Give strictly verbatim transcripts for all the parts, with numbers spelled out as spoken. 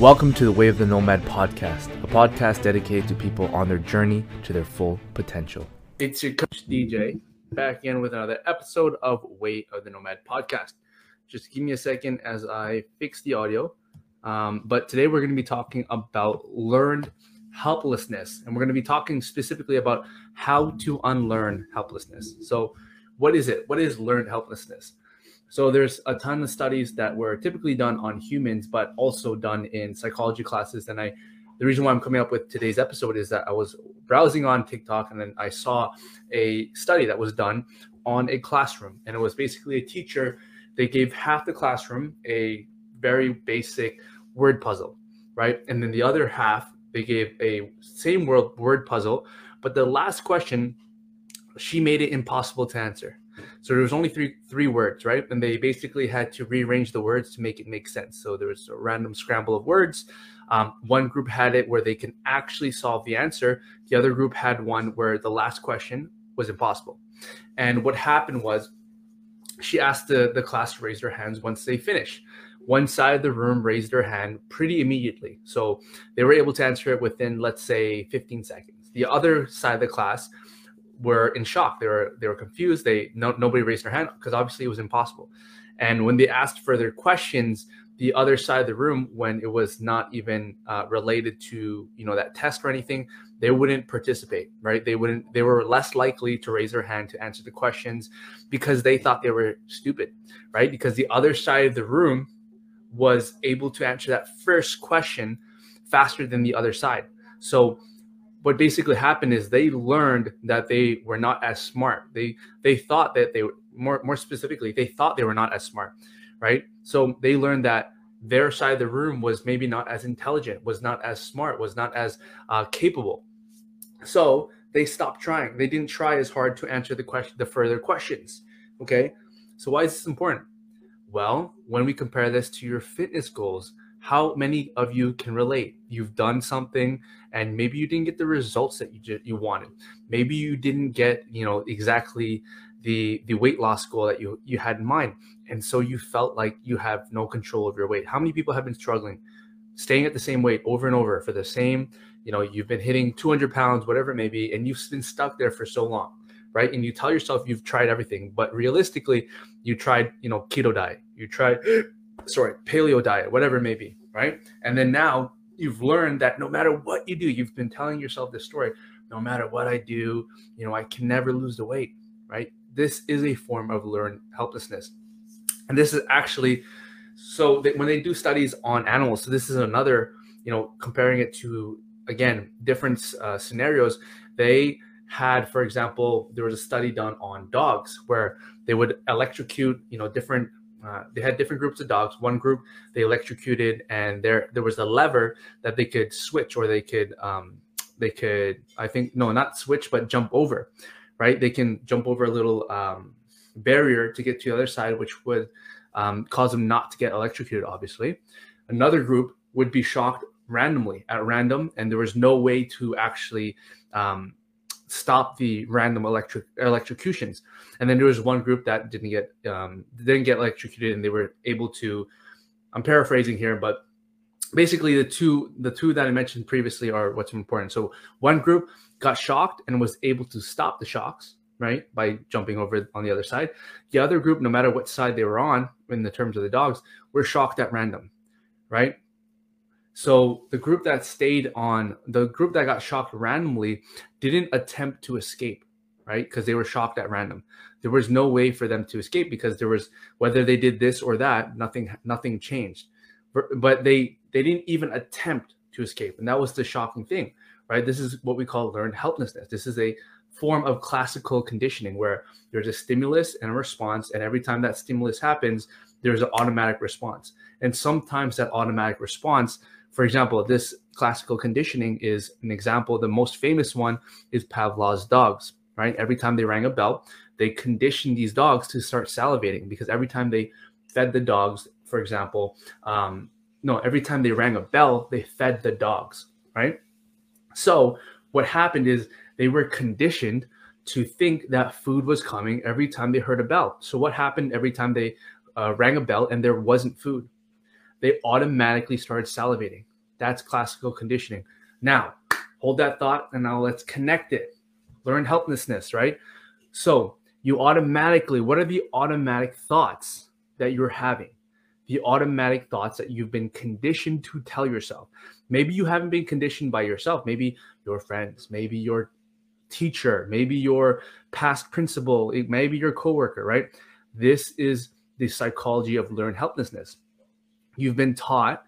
Welcome to the Way of the Nomad podcast, a podcast dedicated to people on their journey to their full potential. It's your coach D J, back again with another episode of Way of the Nomad podcast. Just give me a second as I fix the audio. Um, but today we're going to be talking about learned helplessness, and we're going to be talking specifically about how to unlearn helplessness. So what is it? What is learned helplessness? So there's a ton of studies that were typically done on humans, but also done in psychology classes. And I, the reason why I'm coming up with today's episode is that I was browsing on TikTok and then I saw a study that was done on a classroom. And it was basically a teacher. They gave half the classroom a very basic word puzzle, right? And then the other half, they gave a same word, word puzzle, but the last question, she made it impossible to answer. So there was only three three words, right? And they basically had to rearrange the words to make it make sense. So there was a random scramble of words. Um, one group had it where they can actually solve the answer. The other group had one where the last question was impossible. And what happened was she asked the, the class to raise their hands once they finish. One side of the room raised their hand pretty immediately. So they were able to answer it within, let's say, fifteen seconds. The other side of the class were in shock. They were they were confused. They no, nobody raised their hand because obviously it was impossible. And when they asked further questions, the other side of the room, when it was not even uh, related to you know that test or anything, they wouldn't participate. Right? They wouldn't. They were less likely to raise their hand to answer the questions because they thought they were stupid. Right? Because the other side of the room was able to answer that first question faster than the other side. So what basically happened is they learned that they were not as smart. They they thought that they were, more, more specifically, they thought they were not as smart, right? So they learned that their side of the room was maybe not as intelligent, was not as smart, was not as uh, capable. So they stopped trying. They didn't try as hard to answer the question, the further questions, okay? So why is this important? Well, when we compare this to your fitness goals, how many of you can relate? You've done something and maybe you didn't get the results that you did, you wanted. Maybe you didn't get, you know, exactly the the weight loss goal that you, you had in mind. And so you felt like you have no control of your weight. How many people have been struggling, staying at the same weight over and over for the same, you know, you've been hitting two hundred pounds, whatever it may be, and you've been stuck there for so long, right? And you tell yourself you've tried everything, but realistically, you tried, you know, keto diet, you tried sorry, paleo diet, whatever it may be, right? And then now you've learned that no matter what you do, you've been telling yourself this story, no matter what I do, you know, I can never lose the weight, right? This is a form of learned helplessness. And this is actually, so that when they do studies on animals, so this is another, you know, comparing it to, again, different uh, scenarios, they had, for example, there was a study done on dogs where they would electrocute, you know, different Uh, they had different groups of dogs. One group they electrocuted, and there there was a lever that they could switch, or they could um, they could I think no not switch but jump over, right? They can jump over a little um, barrier to get to the other side, which would um, cause them not to get electrocuted. Obviously, another group would be shocked randomly at random, and there was no way to actually um, stop the random electric electrocutions. And then there was one group that didn't get um didn't get electrocuted, and they were able to, I'm paraphrasing here, but basically the two the two that I mentioned previously are what's important. So one group got shocked and was able to stop the shocks, right, by jumping over on the other side. The other group, no matter what side they were on in the terms of the dogs, were shocked at random, right? So the group that stayed on, the group that got shocked randomly didn't attempt to escape, right? Because they were shocked at random. There was no way for them to escape because there was, whether they did this or that, nothing nothing changed. But they, they didn't even attempt to escape. And that was the shocking thing, right? This is what we call learned helplessness. This is a form of classical conditioning where there's a stimulus and a response. And every time that stimulus happens, there's an automatic response. And sometimes that automatic response, for example, this classical conditioning is an example. The most famous one is Pavlov's dogs, right? Every time they rang a bell, they conditioned these dogs to start salivating because every time they fed the dogs, for example, um, no, every time they rang a bell, they fed the dogs, right? So what happened is they were conditioned to think that food was coming every time they heard a bell. So what happened every time they uh, rang a bell and there wasn't food? they automatically started salivating. That's classical conditioning. Now, hold that thought, and now let's connect it. Learn helplessness, right? So you automatically, what are the automatic thoughts that you're having? The automatic thoughts that you've been conditioned to tell yourself. Maybe you haven't been conditioned by yourself. Maybe your friends, maybe your teacher, maybe your past principal, maybe your coworker, right? This is the psychology of learned helplessness. You've been taught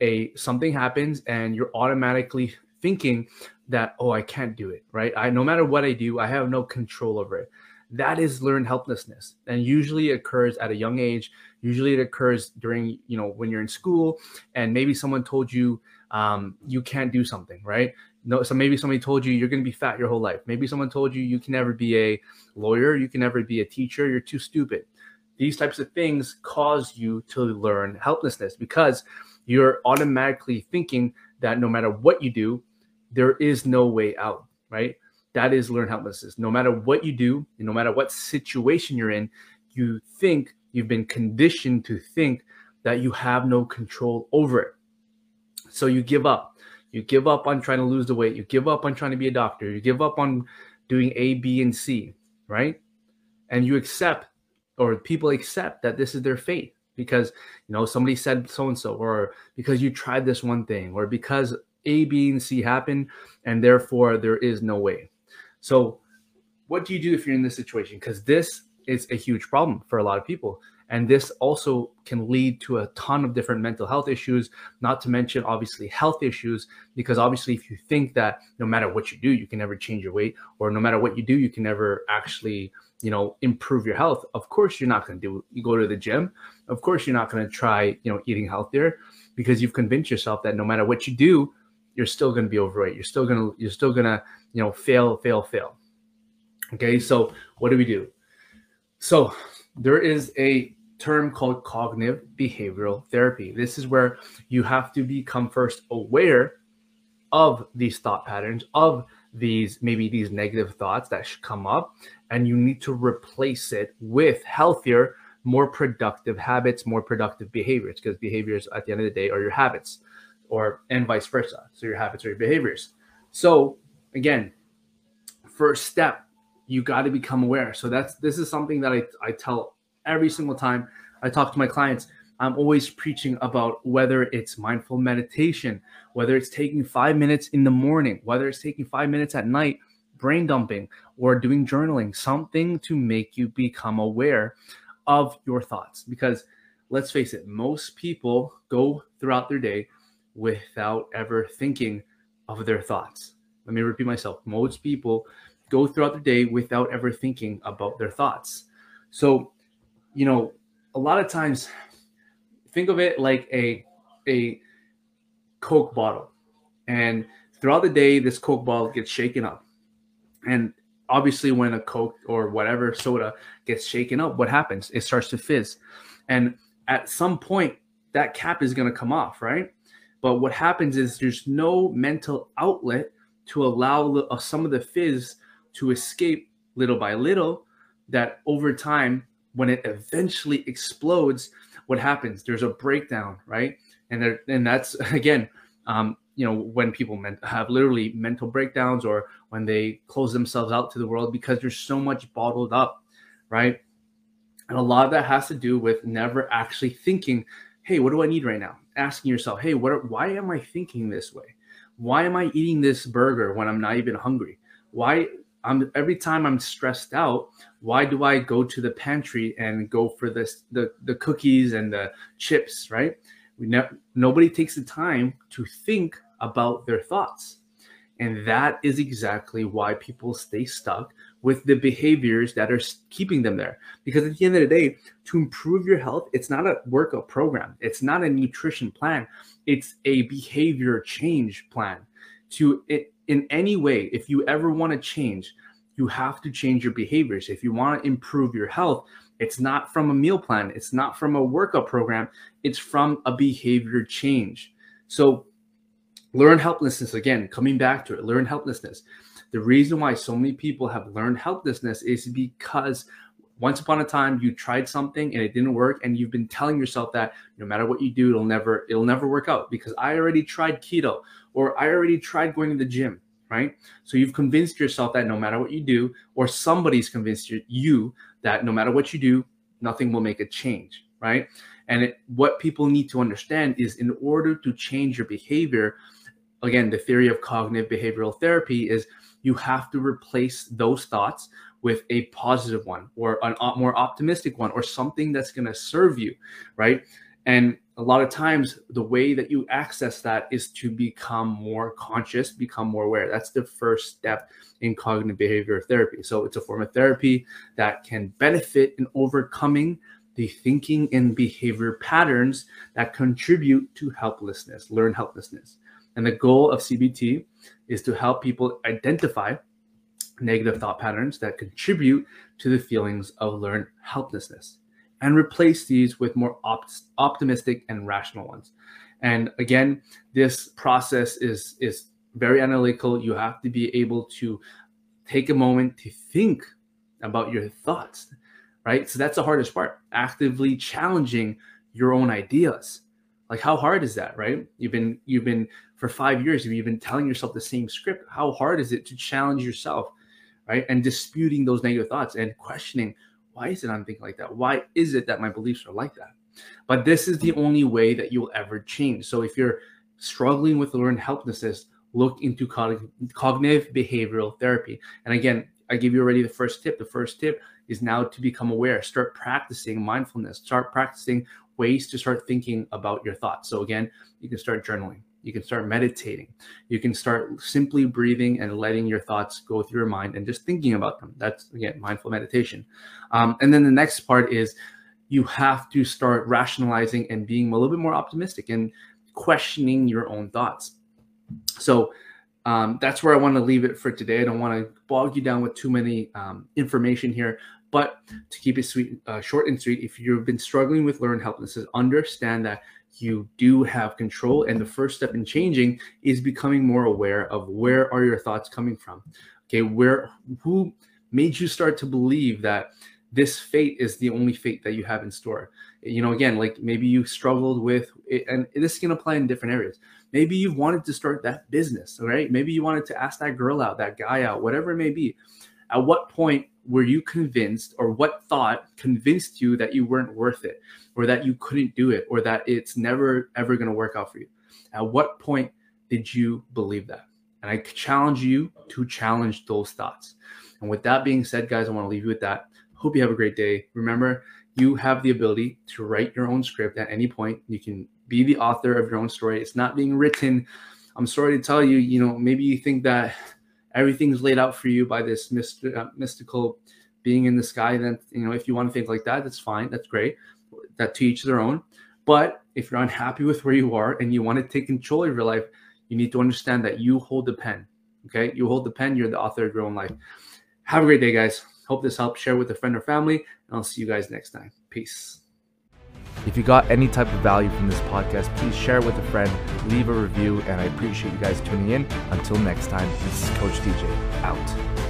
a something happens and you're automatically thinking that, oh, I can't do it, right? I, no matter what I do, I have no control over it. That is learned helplessness, and usually it occurs at a young age. Usually it occurs during, you know, when you're in school, and maybe someone told you um, you can't do something, right? No, so maybe somebody told you you're going to be fat your whole life. Maybe someone told you you can never be a lawyer, you can never be a teacher, you're too stupid. These types of things cause you to learn helplessness because you're automatically thinking that no matter what you do, there is no way out, right? That is learned helplessness. No matter what you do, and no matter what situation you're in, you think you've been conditioned to think that you have no control over it. So you give up. You give up on trying to lose the weight. You give up on trying to be a doctor. You give up on doing A, B, and C, right? And you accept, or people accept, that this is their fate because, you know, somebody said so-and-so, or because you tried this one thing, or because A, B, and C happened, and therefore there is no way. So what do you do if you're in this situation? Because this is a huge problem for a lot of people. And this also can lead to a ton of different mental health issues, not to mention obviously health issues, because obviously if you think that no matter what you do, you can never change your weight, or no matter what you do, you can never actually, you know, improve your health. Of course, you're not going to do, you go to the gym. Of course, you're not going to try, you know, eating healthier, because you've convinced yourself that no matter what you do, you're still going to be overweight. You're still going to, you're still going to, you know, fail, fail, fail. Okay. So what do we do? So there is a term called cognitive behavioral therapy. This is where you have to become first aware of these thought patterns, of these, maybe these negative thoughts that should come up, and you need to replace it with healthier, more productive habits, more productive behaviors, because behaviors at the end of the day are your habits. Or and vice versa. So your habits or your behaviors. So again, first step, you got to become aware. So that's this is something that I, I tell every single time I talk to my clients. I'm always preaching about whether it's mindful meditation, whether it's taking five minutes in the morning, whether it's taking five minutes at night, brain dumping, or doing journaling, something to make you become aware of your thoughts. Because let's face it, most people go throughout their day without ever thinking of their thoughts. Let me repeat myself. Most people go throughout the day without ever thinking about their thoughts. So, you know, a lot of times, think of it like a, a Coke bottle. And throughout the day, this Coke bottle gets shaken up. And obviously when a Coke or whatever soda gets shaken up, what happens? It starts to fizz. And at some point, that cap is going to come off, right? But what happens is there's no mental outlet to allow some of the fizz to escape little by little, that over time, when it eventually explodes, what happens? There's a breakdown, right? And there, and that's, again, um, you know, when people have literally mental breakdowns, or when they close themselves out to the world because there's so much bottled up, right? And a lot of that has to do with never actually thinking, hey, what do I need right now? Asking yourself, hey, what? Why am I thinking this way? Why am I eating this burger when I'm not even hungry? Why I'm every time I'm stressed out, why do I go to the pantry and go for this the the cookies and the chips, right? We ne- nobody takes the time to think about their thoughts, and that is exactly why people stay stuck with the behaviors that are keeping them there. Because at the end of the day, to improve your health, it's not a workout program. It's not a nutrition plan. It's a behavior change plan. To it, in any way, if you ever want to change, you have to change your behaviors. If you want to improve your health, it's not from a meal plan. It's not from a workout program. It's from a behavior change. So learn helplessness, again, coming back to it, learn helplessness. The reason why so many people have learned helplessness is because once upon a time you tried something and it didn't work, and you've been telling yourself that no matter what you do, it'll never it'll never work out because I already tried keto, or I already tried going to the gym, right? So you've convinced yourself that no matter what you do, or somebody's convinced you, you that no matter what you do, nothing will make a change, right? And it, what people need to understand is, in order to change your behavior, again, the theory of cognitive behavioral therapy is you have to replace those thoughts with a positive one, or a op- more optimistic one, or something that's going to serve you, right? And a lot of times the way that you access that is to become more conscious, become more aware. That's the first step in cognitive behavioral therapy. So it's a form of therapy that can benefit in overcoming the thinking and behavior patterns that contribute to helplessness, learned helplessness. And the goal of C B T is to help people identify negative thought patterns that contribute to the feelings of learned helplessness and replace these with more op- optimistic and rational ones. And again, this process is, is very analytical. You have to be able to take a moment to think about your thoughts, right? So that's the hardest part, actively challenging your own ideas. Like, how hard is that, right? You've been, you've been for five years, you've been telling yourself the same script. How hard is it to challenge yourself, right? And disputing those negative thoughts and questioning, why is it I'm thinking like that? Why is it that my beliefs are like that? But this is the only way that you'll ever change. So if you're struggling with learned helplessness, look into cog- cognitive behavioral therapy. And again, I give you already the first tip. The first tip is now to become aware. Start practicing mindfulness. Start practicing ways to start thinking about your thoughts. So again, you can start journaling. You can start meditating. You can start simply breathing and letting your thoughts go through your mind and just thinking about them. That's, again, mindful meditation. Um, and then the next part is you have to start rationalizing and being a little bit more optimistic and questioning your own thoughts. So um, that's where I want to leave it for today. I don't want to bog you down with too many um, information here. But to keep it sweet, uh, short and sweet, if you've been struggling with learned helplessness, understand that you do have control. And the first step in changing is becoming more aware of where are your thoughts coming from. Okay, where, who made you start to believe that this fate is the only fate that you have in store? You know, again, like maybe you struggled with it, and this can apply in different areas. Maybe you've wanted to start that business, right? Maybe you wanted to ask that girl out, that guy out, whatever it may be. At what point were you convinced, or what thought convinced you that you weren't worth it, or that you couldn't do it, or that it's never, ever going to work out for you? At what point did you believe that? And I challenge you to challenge those thoughts. And with that being said, guys, I want to leave you with that. Hope you have a great day. Remember, you have the ability to write your own script at any point. You can be the author of your own story. It's not being written. I'm sorry to tell you, you know, maybe you think that everything's laid out for you by this myst- uh, mystical being in the sky. Then, you know, if you want to think like that, that's fine. That's great. That to each their own. But if you're unhappy with where you are and you want to take control of your life, you need to understand that you hold the pen. Okay. You hold the pen. You're the author of your own life. Have a great day, guys. Hope this helped. Share with a friend or family, and I'll see you guys next time. Peace. If you got any type of value from this podcast, please share it with a friend, leave a review, and I appreciate you guys tuning in. Until next time, this is Coach D J, out.